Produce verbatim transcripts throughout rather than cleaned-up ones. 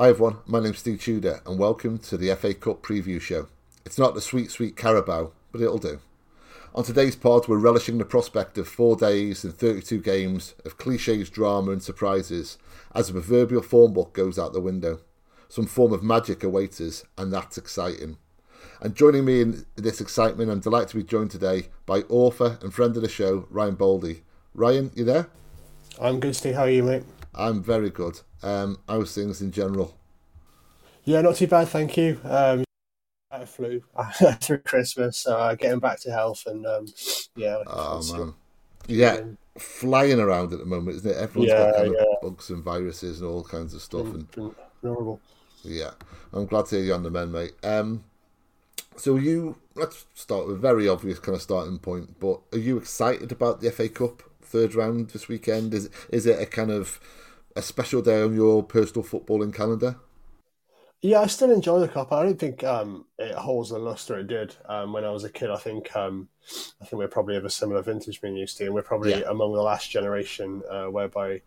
Hi everyone, my name's Steve Tudor and welcome to the F A Cup preview show. It's not the sweet, sweet Carabao, but it'll do. On today's pod, we're relishing the prospect of four days and thirty-two games of cliches, drama and surprises as the proverbial form book goes out the window. Some form of magic awaits us, and that's exciting. And joining me in this excitement, I'm delighted to be joined today by author and friend of the show, Ryan Baldy. Ryan, you there? I'm good, Steve. How are you, mate? I'm very good. Um, how's things in general? Yeah, not too bad, thank you. Um, I flew after Christmas, uh, getting back to health, and um, yeah. Oh man, yeah, um, flying around at the moment, isn't it? Everyone's yeah, got kind yeah. of bugs and viruses and all kinds of stuff. Been, and been horrible. Yeah, I'm glad to hear you on the men, mate. Um, so you, let's start with a very obvious kind of starting point, but are you excited about the F A Cup third round this weekend? Is is it a kind of a special day on your personal footballing calendar? Yeah, I still enjoy the cup. I don't think um, it holds the luster it did um, when I was a kid. I think um, I think we're probably of a similar vintage, me and you, Steve, and we're probably yeah. among the last generation uh, whereby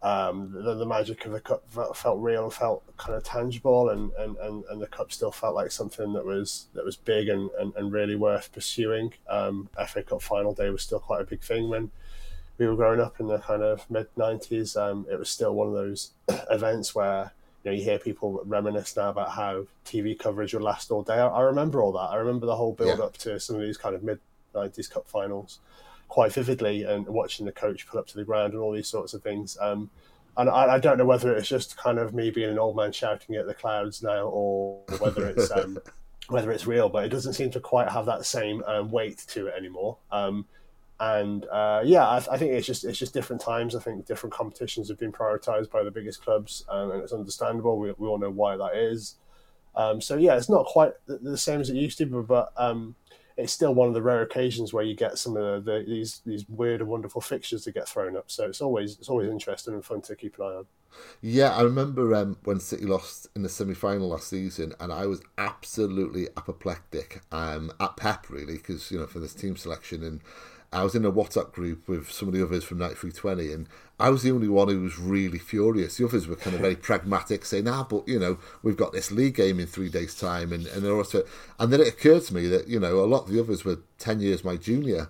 um, the, the magic of the cup felt real and felt kind of tangible, and, and, and, and the cup still felt like something that was that was big and, and, and really worth pursuing. Um, F A Cup final day was still quite a big thing when we were growing up in the kind of mid nineties. Um, it was still one of those events where, you know, you hear people reminisce now about how T V coverage would last all day. I, I remember all that. I remember the whole build-up yeah. to some of these kind of mid-nineties Cup finals quite vividly, and watching the coach pull up to the ground and all these sorts of things. Um, and I, I don't know whether it's just kind of me being an old man shouting at the clouds now, or whether it's um, whether it's real, but it doesn't seem to quite have that same um, weight to it anymore. Um, and uh, yeah, I, I think it's just it's just different times. I think different competitions have been prioritised by the biggest clubs, um, and it's understandable. We, we all know why that is. Um, so yeah, it's not quite the, the same as it used to be, but um, it's still one of the rare occasions where you get some of the, the, these these weird and wonderful fixtures to get thrown up. So it's always it's always interesting and fun to keep an eye on. Yeah, I remember um, when City lost in the semi-final last season, and I was absolutely apoplectic um, at Pep, really, because, you know, for this team selection. And I was in a WhatsApp group with some of the others from ninety-three twenty, and I was the only one who was really furious. The others were kind of very pragmatic, saying, ah, but, you know, we've got this league game in three days' time. And and, also, and then it occurred to me that, you know, a lot of the others were ten years my junior.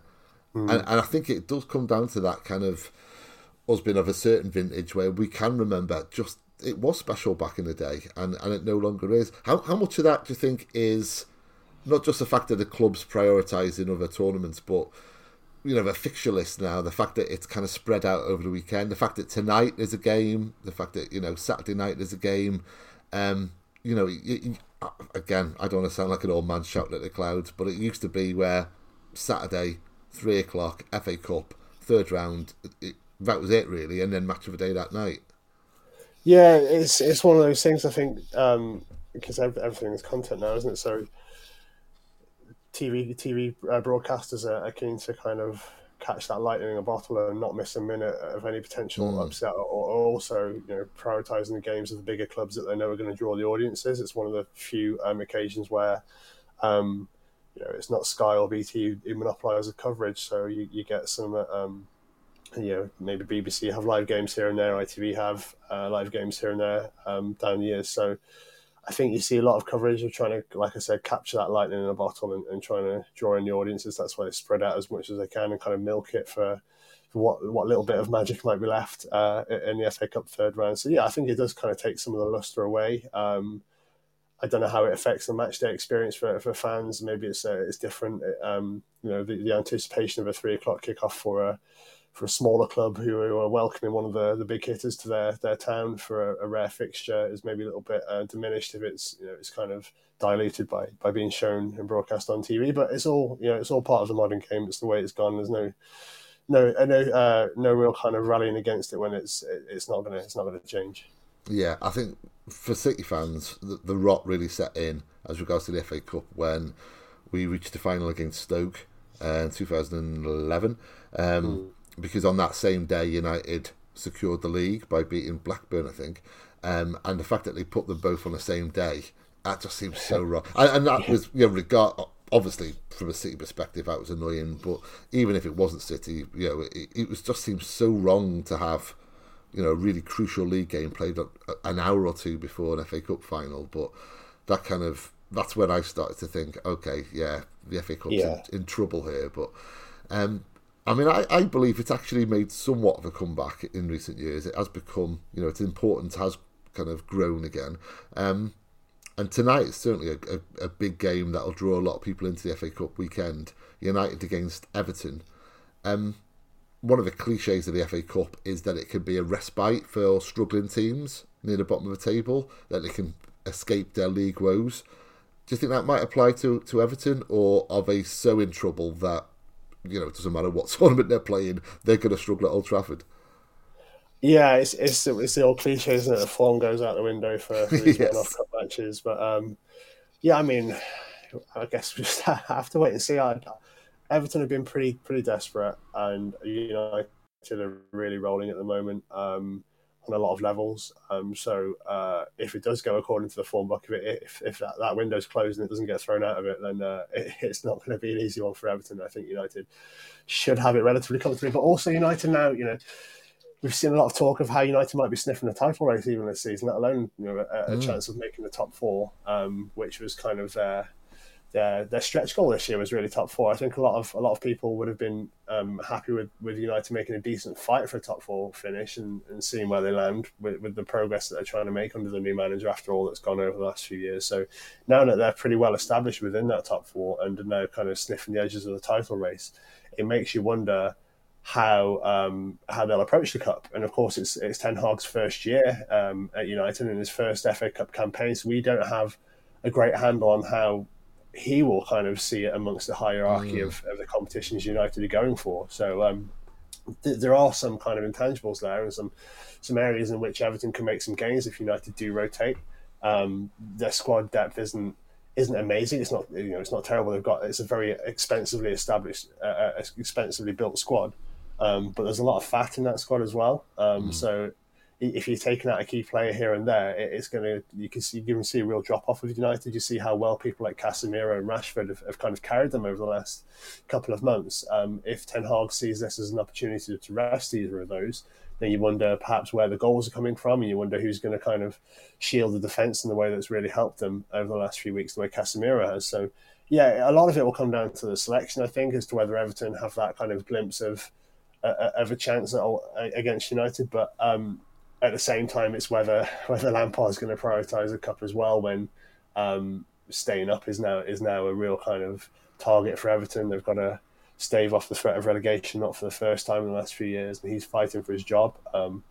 Mm. And, and I think it does come down to that kind of us being of a certain vintage where we can remember just it was special back in the day, and, and it no longer is. How, how much of that do you think is not just the fact that the club's prioritising other tournaments, but, you know, the fixture list now, the fact that it's kind of spread out over the weekend, the fact that tonight there's a game, the fact that, you know, Saturday night there's a game. Um, you know, it, it, again, I don't want to sound like an old man shouting at the clouds, but it used to be where Saturday, three o'clock, F A Cup, third round, it, that was it really, and then match of the day that night. Yeah, it's it's one of those things, I think, um, because everything is content now, isn't it? So T V T V uh, broadcasters are, are keen to kind of catch that lightning in a bottle and not miss a minute of any potential mm. upset, or, or also, you know, prioritising the games of the bigger clubs that they know are going to draw the audiences. It's one of the few um, occasions where, um, you know, it's not Sky or B T who monopolise the coverage, so you, you get some, um, you know, maybe B B C have live games here and there, I T V have uh, live games here and there um, down the years, so I think you see a lot of coverage of trying to, like I said, capture that lightning in a bottle and, and trying to draw in the audiences. That's why they spread out as much as they can and kind of milk it for, for what what little bit of magic might be left uh, in the F A Cup third round. So, yeah, I think it does kind of take some of the luster away. Um, I don't know how it affects the matchday experience for, for fans. Maybe it's uh, it's different. Um, you know, the, the anticipation of a three o'clock kickoff for a for a smaller club who are welcoming one of the, the big hitters to their, their town for a, a rare fixture is maybe a little bit uh, diminished if it's, you know, it's kind of diluted by, by being shown and broadcast on T V. But it's all, you know, it's all part of the modern game. It's the way it's gone. There's no no no uh, no real kind of rallying against it when it's it's not gonna it's not gonna change. Yeah, I think for City fans, the, the rot really set in as regards to the F A Cup when we reached the final against Stoke uh, in two thousand eleven. Um, mm. Because on that same day, United secured the league by beating Blackburn, I think. Um, and the fact that they put them both on the same day, that just seems so wrong. And, and that was, you know, regard, obviously, from a City perspective, that was annoying. But even if it wasn't City, you know, it, it was just seems so wrong to have you know, really crucial league game played an hour or two before an F A Cup final. But that kind of, that's when I started to think, okay, yeah, the F A Cup's yeah. in, in trouble here. But um, I mean, I, I believe it's actually made somewhat of a comeback in recent years. It has become, you know, its importance has kind of grown again. Um, and tonight is certainly a, a, a big game that'll draw a lot of people into the F A Cup weekend. United against Everton. Um, one of the cliches of the F A Cup is that it can be a respite for struggling teams near the bottom of the table, that they can escape their league woes. Do you think that might apply to, to Everton, or are they so in trouble that, you know, it doesn't matter what tournament they're playing, they're going to struggle at Old Trafford? Yeah, it's it's, it's the old cliche, isn't it? The form goes out the window for these yes. one-off cup matches. But um, yeah, I mean, I guess we just have to wait and see. I, Everton have been pretty pretty desperate, and United are really rolling at the moment um, on a lot of levels. Um, so uh, if it does go according to the form book, if it, if, if that, that window's closed and it doesn't get thrown out of it, then uh, it, it's not going to be an easy one for Everton. I think United should have it relatively comfortably. But also United now, you know, we've seen a lot of talk of how United might be sniffing a title race even this season, let alone, you know, a, a mm. chance of making the top four, um, which was kind of their, their their stretch goal this year, was really top four. I think a lot of a lot of people would have been um, happy with, with United making a decent fight for a top four finish and, and seeing where they land with, with the progress that they're trying to make under the new manager after all that's gone over the last few years. So now that they're pretty well established within that top four and are now kind of sniffing the edges of the title race, it makes you wonder how um, how they'll approach the cup. And of course, it's it's Ten Hag's first year um, at United and his first F A Cup campaign, so we don't have a great handle on how he will kind of see it amongst the hierarchy mm. of, of the competitions United are going for. So um, th- there are some kind of intangibles there and some some areas in which Everton can make some gains if United do rotate. Um, their squad depth isn't isn't amazing. It's not you know it's not terrible. They've got it's a very expensively established, uh, expensively built squad. Um, but there's a lot of fat in that squad as well. Um, mm. So if you're taking out a key player here and there, it, it's going to you can see you can see a real drop off of United. You see how well people like Casemiro and Rashford have, have kind of carried them over the last couple of months. Um, if Ten Hag sees this as an opportunity to rest either of those, then you wonder perhaps where the goals are coming from, and you wonder who's going to kind of shield the defence in the way that's really helped them over the last few weeks, the way Casemiro has. So yeah, a lot of it will come down to the selection, I think, as to whether Everton have that kind of glimpse of. of a chance against United, but um, at the same time, it's whether whether Lampard's going to prioritise the cup as well. When um, staying up is now is now a real kind of target for Everton. They've got to stave off the threat of relegation, not for the first time in the last few years, and he's fighting for his job. Um,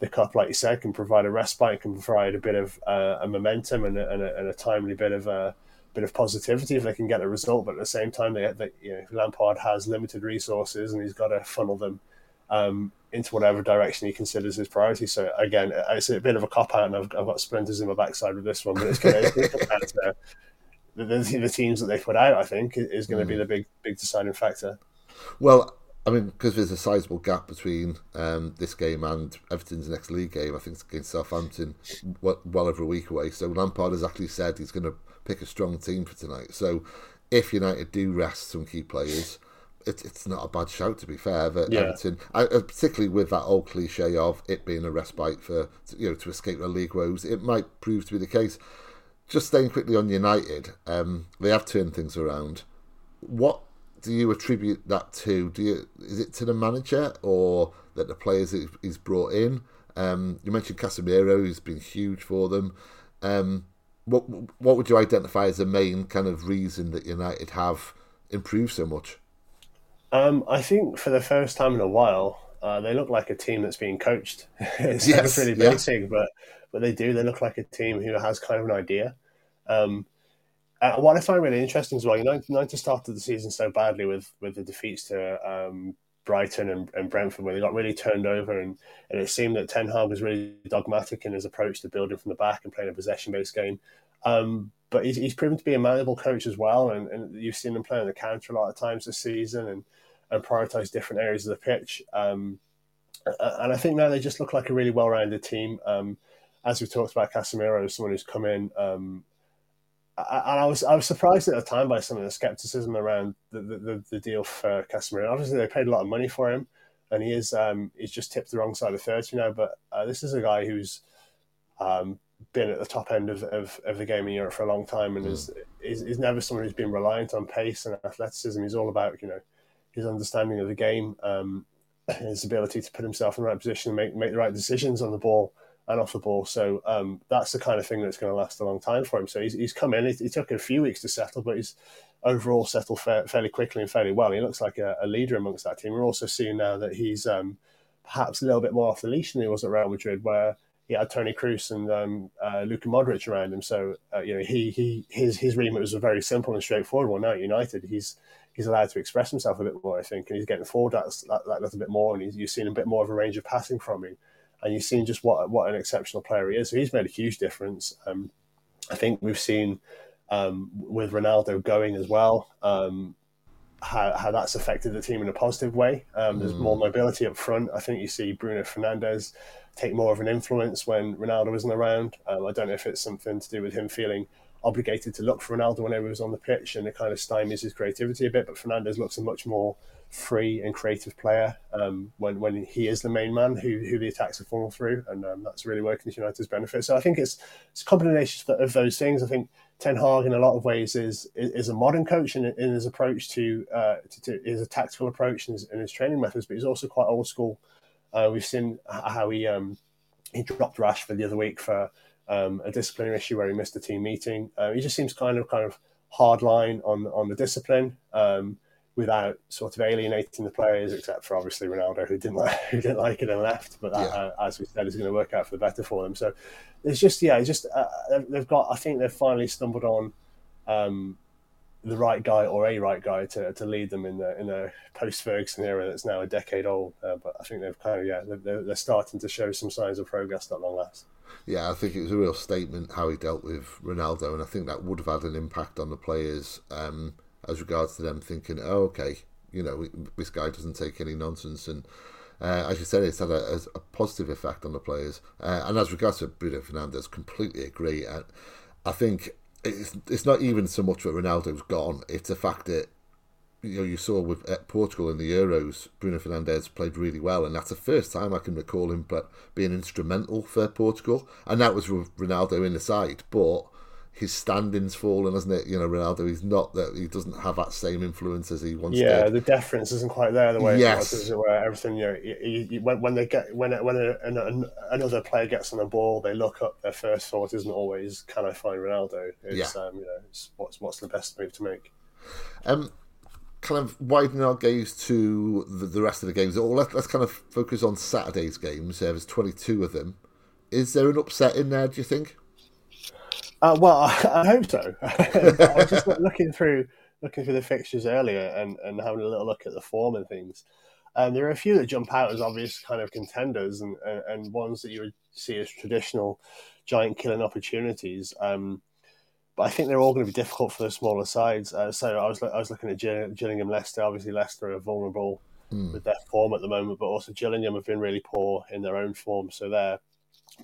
the cup, like you said, can provide a respite, can provide a bit of uh, a momentum and a, and, a, and a timely bit of a bit of positivity if they can get a result, but at the same time, they, they, you know, Lampard has limited resources and he's got to funnel them um, into whatever direction he considers his priority. So again, it's a bit of a cop-out, and I've, I've got splinters in my backside with this one, but it's going to to the, the, the teams that they put out, I think, is going to be the big big deciding factor. Well, I mean, because there's a sizable gap between um, this game and Everton's next league game, I think it's against Southampton, well, well over a week away, so Lampard has actually said he's going to pick a strong team for tonight. So if United do rest some key players, it, it's not a bad shout, to be fair, that yeah. Everton, I, particularly with that old cliche of it being a respite for, you know, to escape the league woes, it might prove to be the case. Just staying quickly on United, um, they have turned things around. What do you attribute that to? Do you Is it to the manager or that the players he's brought in? Um, you mentioned Casemiro, who's been huge for them. Um What what would you identify as the main kind of reason that United have improved so much? Um, I think for the first time in a while, uh, they look like a team that's being coached. It's yes, really basic, yeah. but but they do. They look like a team who has kind of an idea. Um, uh, what I find really interesting as well, United, United started the season so badly with, with the defeats to um, Brighton and, and Brentford, where they got really turned over, and, and it seemed that Ten Hag was really dogmatic in his approach to building from the back and playing a possession-based game. Um, but he's, he's proven to be a malleable coach as well, and, and you've seen him play on the counter a lot of times this season and, and prioritise different areas of the pitch. Um, and I think now they just look like a really well-rounded team. Um, as we talked about, Casemiro is someone who's come in um, And I was I was surprised at the time by some of the scepticism around the, the, the deal for Casemiro. Obviously, they paid a lot of money for him, and he is um, he's just tipped the wrong side of thirty now. But uh, this is a guy who's um, been at the top end of, of, of the game in Europe for a long time, and mm. is, is is never someone who's been reliant on pace and athleticism. He's all about, you know, his understanding of the game, um, his ability to put himself in the right position and make, make the right decisions on the ball and off the ball. So um, that's the kind of thing that's going to last a long time for him. So he's he's come in. It, it took a few weeks to settle, but he's overall settled fa- fairly quickly and fairly well. He looks like a, a leader amongst that team. We're also seeing now that he's um, perhaps a little bit more off the leash than he was at Real Madrid, where he had Toni Kroos and um, uh, Luka Modric around him. So uh, you know, he he his his remit was a very simple and straightforward one. Now at United, he's he's allowed to express himself a bit more, I think, and he's getting forward that, that, that little bit more, and he's, you've seen a bit more of a range of passing from him. And you've seen just what what an exceptional player he is. So he's made a huge difference. Um, I think we've seen um, with Ronaldo going as well, um, how, how that's affected the team in a positive way. Um, there's mm. more mobility up front. I think you see Bruno Fernandes take more of an influence when Ronaldo isn't around. Um, I don't know if it's something to do with him feeling obligated to look for Ronaldo whenever he was on the pitch, and it kind of stymies his creativity a bit. But Fernandes looks a much more free and creative player um, when when he is the main man who who the attacks have fallen through, and um, that's really working to United's benefit. So I think it's it's a combination of those things. I think Ten Hag, in a lot of ways, is is a modern coach in, in his approach to, uh, to, to his tactical approach and his, and his training methods, but he's also quite old school. Uh, we've seen how he um, he dropped Rashford the other week for um, a disciplinary issue where he missed a team meeting. Uh, he just seems kind of kind of hard line on on the discipline. Um, without sort of alienating the players, except for obviously Ronaldo, who didn't like, who didn't like it and left. But that, yeah. uh, as we said, is going to work out for the better for them. So it's just, yeah, it's just uh, they've got, I think they've finally stumbled on um, the right guy or a right guy to, to lead them in the in a post-Ferguson era that's now a decade old. Uh, but I think they've kind of, yeah, they're, they're starting to show some signs of progress that long lasts. Yeah, I think it was a real statement how he dealt with Ronaldo, and I think that would have had an impact on the players um as regards to them thinking, oh, okay, you know, this guy doesn't take any nonsense. And uh, as you said, it's had a, a positive effect on the players. Uh, and as regards to Bruno Fernandes, completely agree. And I think it's it's not even so much that Ronaldo's gone. It's the fact that, you know, you saw with Portugal in the Euros, Bruno Fernandes played really well. And that's the first time I can recall him being instrumental for Portugal. And that was with Ronaldo in the side. But his standing's fallen, hasn't it? You know, Ronaldo, he's not that he doesn't have that same influence as he once did. Yeah, the deference isn't quite there the way yes. it was. Is it where everything, you know, you, you, when, when they get when when a, an, another player gets on the ball, they look up. Their first thought isn't always, "Can I find Ronaldo?" It's, yeah. um, you know, it's what's what's the best move to make. Um, kind of widening our gaze to the, the rest of the games. Let's let's kind of focus on Saturday's games. There's twenty-two of them. Is there an upset in there, do you think? Uh, well, I, I hope so. I was just looking through looking through the fixtures earlier and, and having a little look at the form and things. Um, there are a few that jump out as obvious kind of contenders and, and, and ones that you would see as traditional giant killing opportunities. Um, but I think they're all going to be difficult for the smaller sides. Uh, so I was I was looking at Gillingham, Leicester. Obviously, Leicester are vulnerable mm. with their form at the moment, but also Gillingham have been really poor in their own form. So they're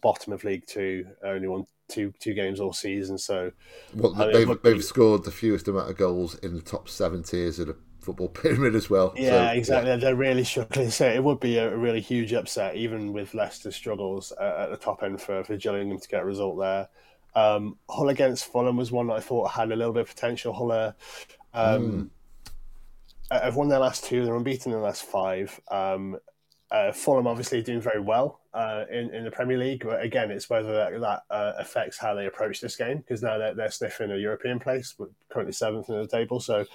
bottom of League Two, only one. Two two games all season, so well, I mean, they've look, they've scored the fewest amount of goals in the top seven tiers of the football pyramid as well. Yeah, so, exactly. Yeah. They're really struggling. So it would be a really huge upset, even with Leicester's struggles uh, at the top end for for Gillingham to get a result there. Um, Hull against Fulham was one that I thought had a little bit of potential. Hull have um, mm. won their last two. They're unbeaten in the last five. Um, Uh, Fulham obviously doing very well uh, in, in the Premier League. But again, it's whether that, that uh, affects how they approach this game, because now they're, they're sniffing a European place. We're currently seventh in the table. So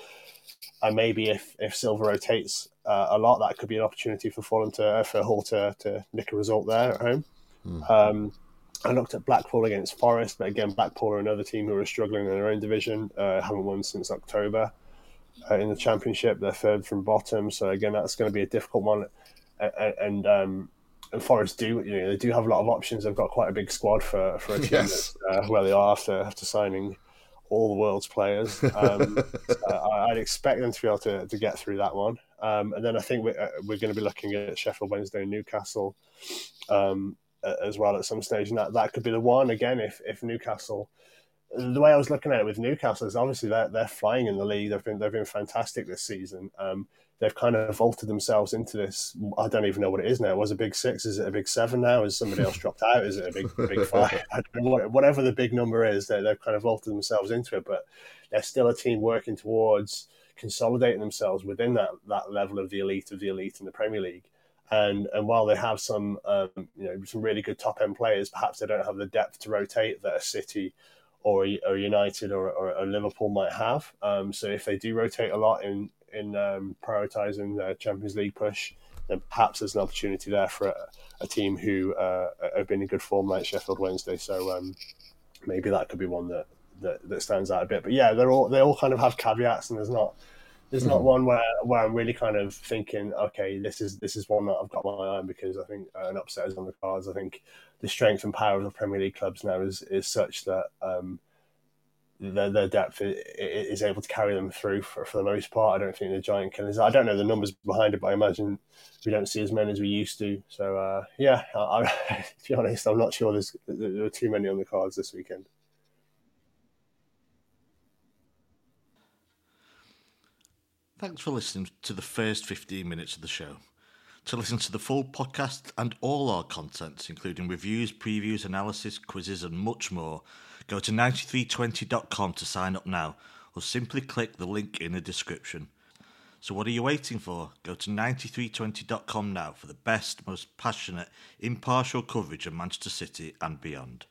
uh, maybe if, if Silva rotates uh, a lot, that could be an opportunity for Fulham to, uh, for Hull to, to nick a result there at home. Mm. Um, I looked at Blackpool against Forest, but again, Blackpool are another team who are struggling in their own division, uh, haven't won since October uh, in the Championship. They're third from bottom. So again, that's going to be a difficult one. And and, um, and Forest do, you know, they do have a lot of options. They've got quite a big squad for, for a team yes. that, uh, where they are after after signing all the world's players. Um, so I'd expect them to be able to, to get through that one. Um, and then I think we're, we're going to be looking at Sheffield Wednesday and Newcastle um, as well at some stage. And that, that could be the one, again, if, if Newcastle... The way I was looking at it with Newcastle is obviously they're, they're flying in the league. They've been, they've been fantastic this season. Um, they've kind of vaulted themselves into this. I don't even know what it is now. It was a big six. Is it a big seven now? Is somebody else dropped out? Is it a big a big five? I don't know. Whatever the big number is, they've kind of vaulted themselves into it. But they're still a team working towards consolidating themselves within that that level of the elite of the elite in the Premier League. And and while they have some um, you know some really good top end players, perhaps they don't have the depth to rotate that a City or or United or or, or Liverpool might have. Um, so if they do rotate a lot in in um, prioritising their Champions League push, then perhaps there's an opportunity there for a, a team who uh, have been in good form like Sheffield Wednesday. So um, maybe that could be one that, that that stands out a bit. But yeah, they're all they all kind of have caveats, and there's not. There's not one where, where I'm really kind of thinking, okay, this is this is one that I've got my eye on because I think an upset is on the cards. I think the strength and power of the Premier League clubs now is is such that um, their, their depth is, is able to carry them through for, for the most part. I don't think the giant killers. I don't know the numbers behind it, but I imagine we don't see as many as we used to. So uh, yeah, I, I, to be honest, I'm not sure there's there are too many on the cards this weekend. Thanks for listening to the first fifteen minutes of the show. To listen to the full podcast and all our contents, including reviews, previews, analysis, quizzes and much more, go to ninety-three twenty dot com to sign up now or simply click the link in the description. So what are you waiting for? Go to ninety-three twenty dot com now for the best, most passionate, impartial coverage of Manchester City and beyond.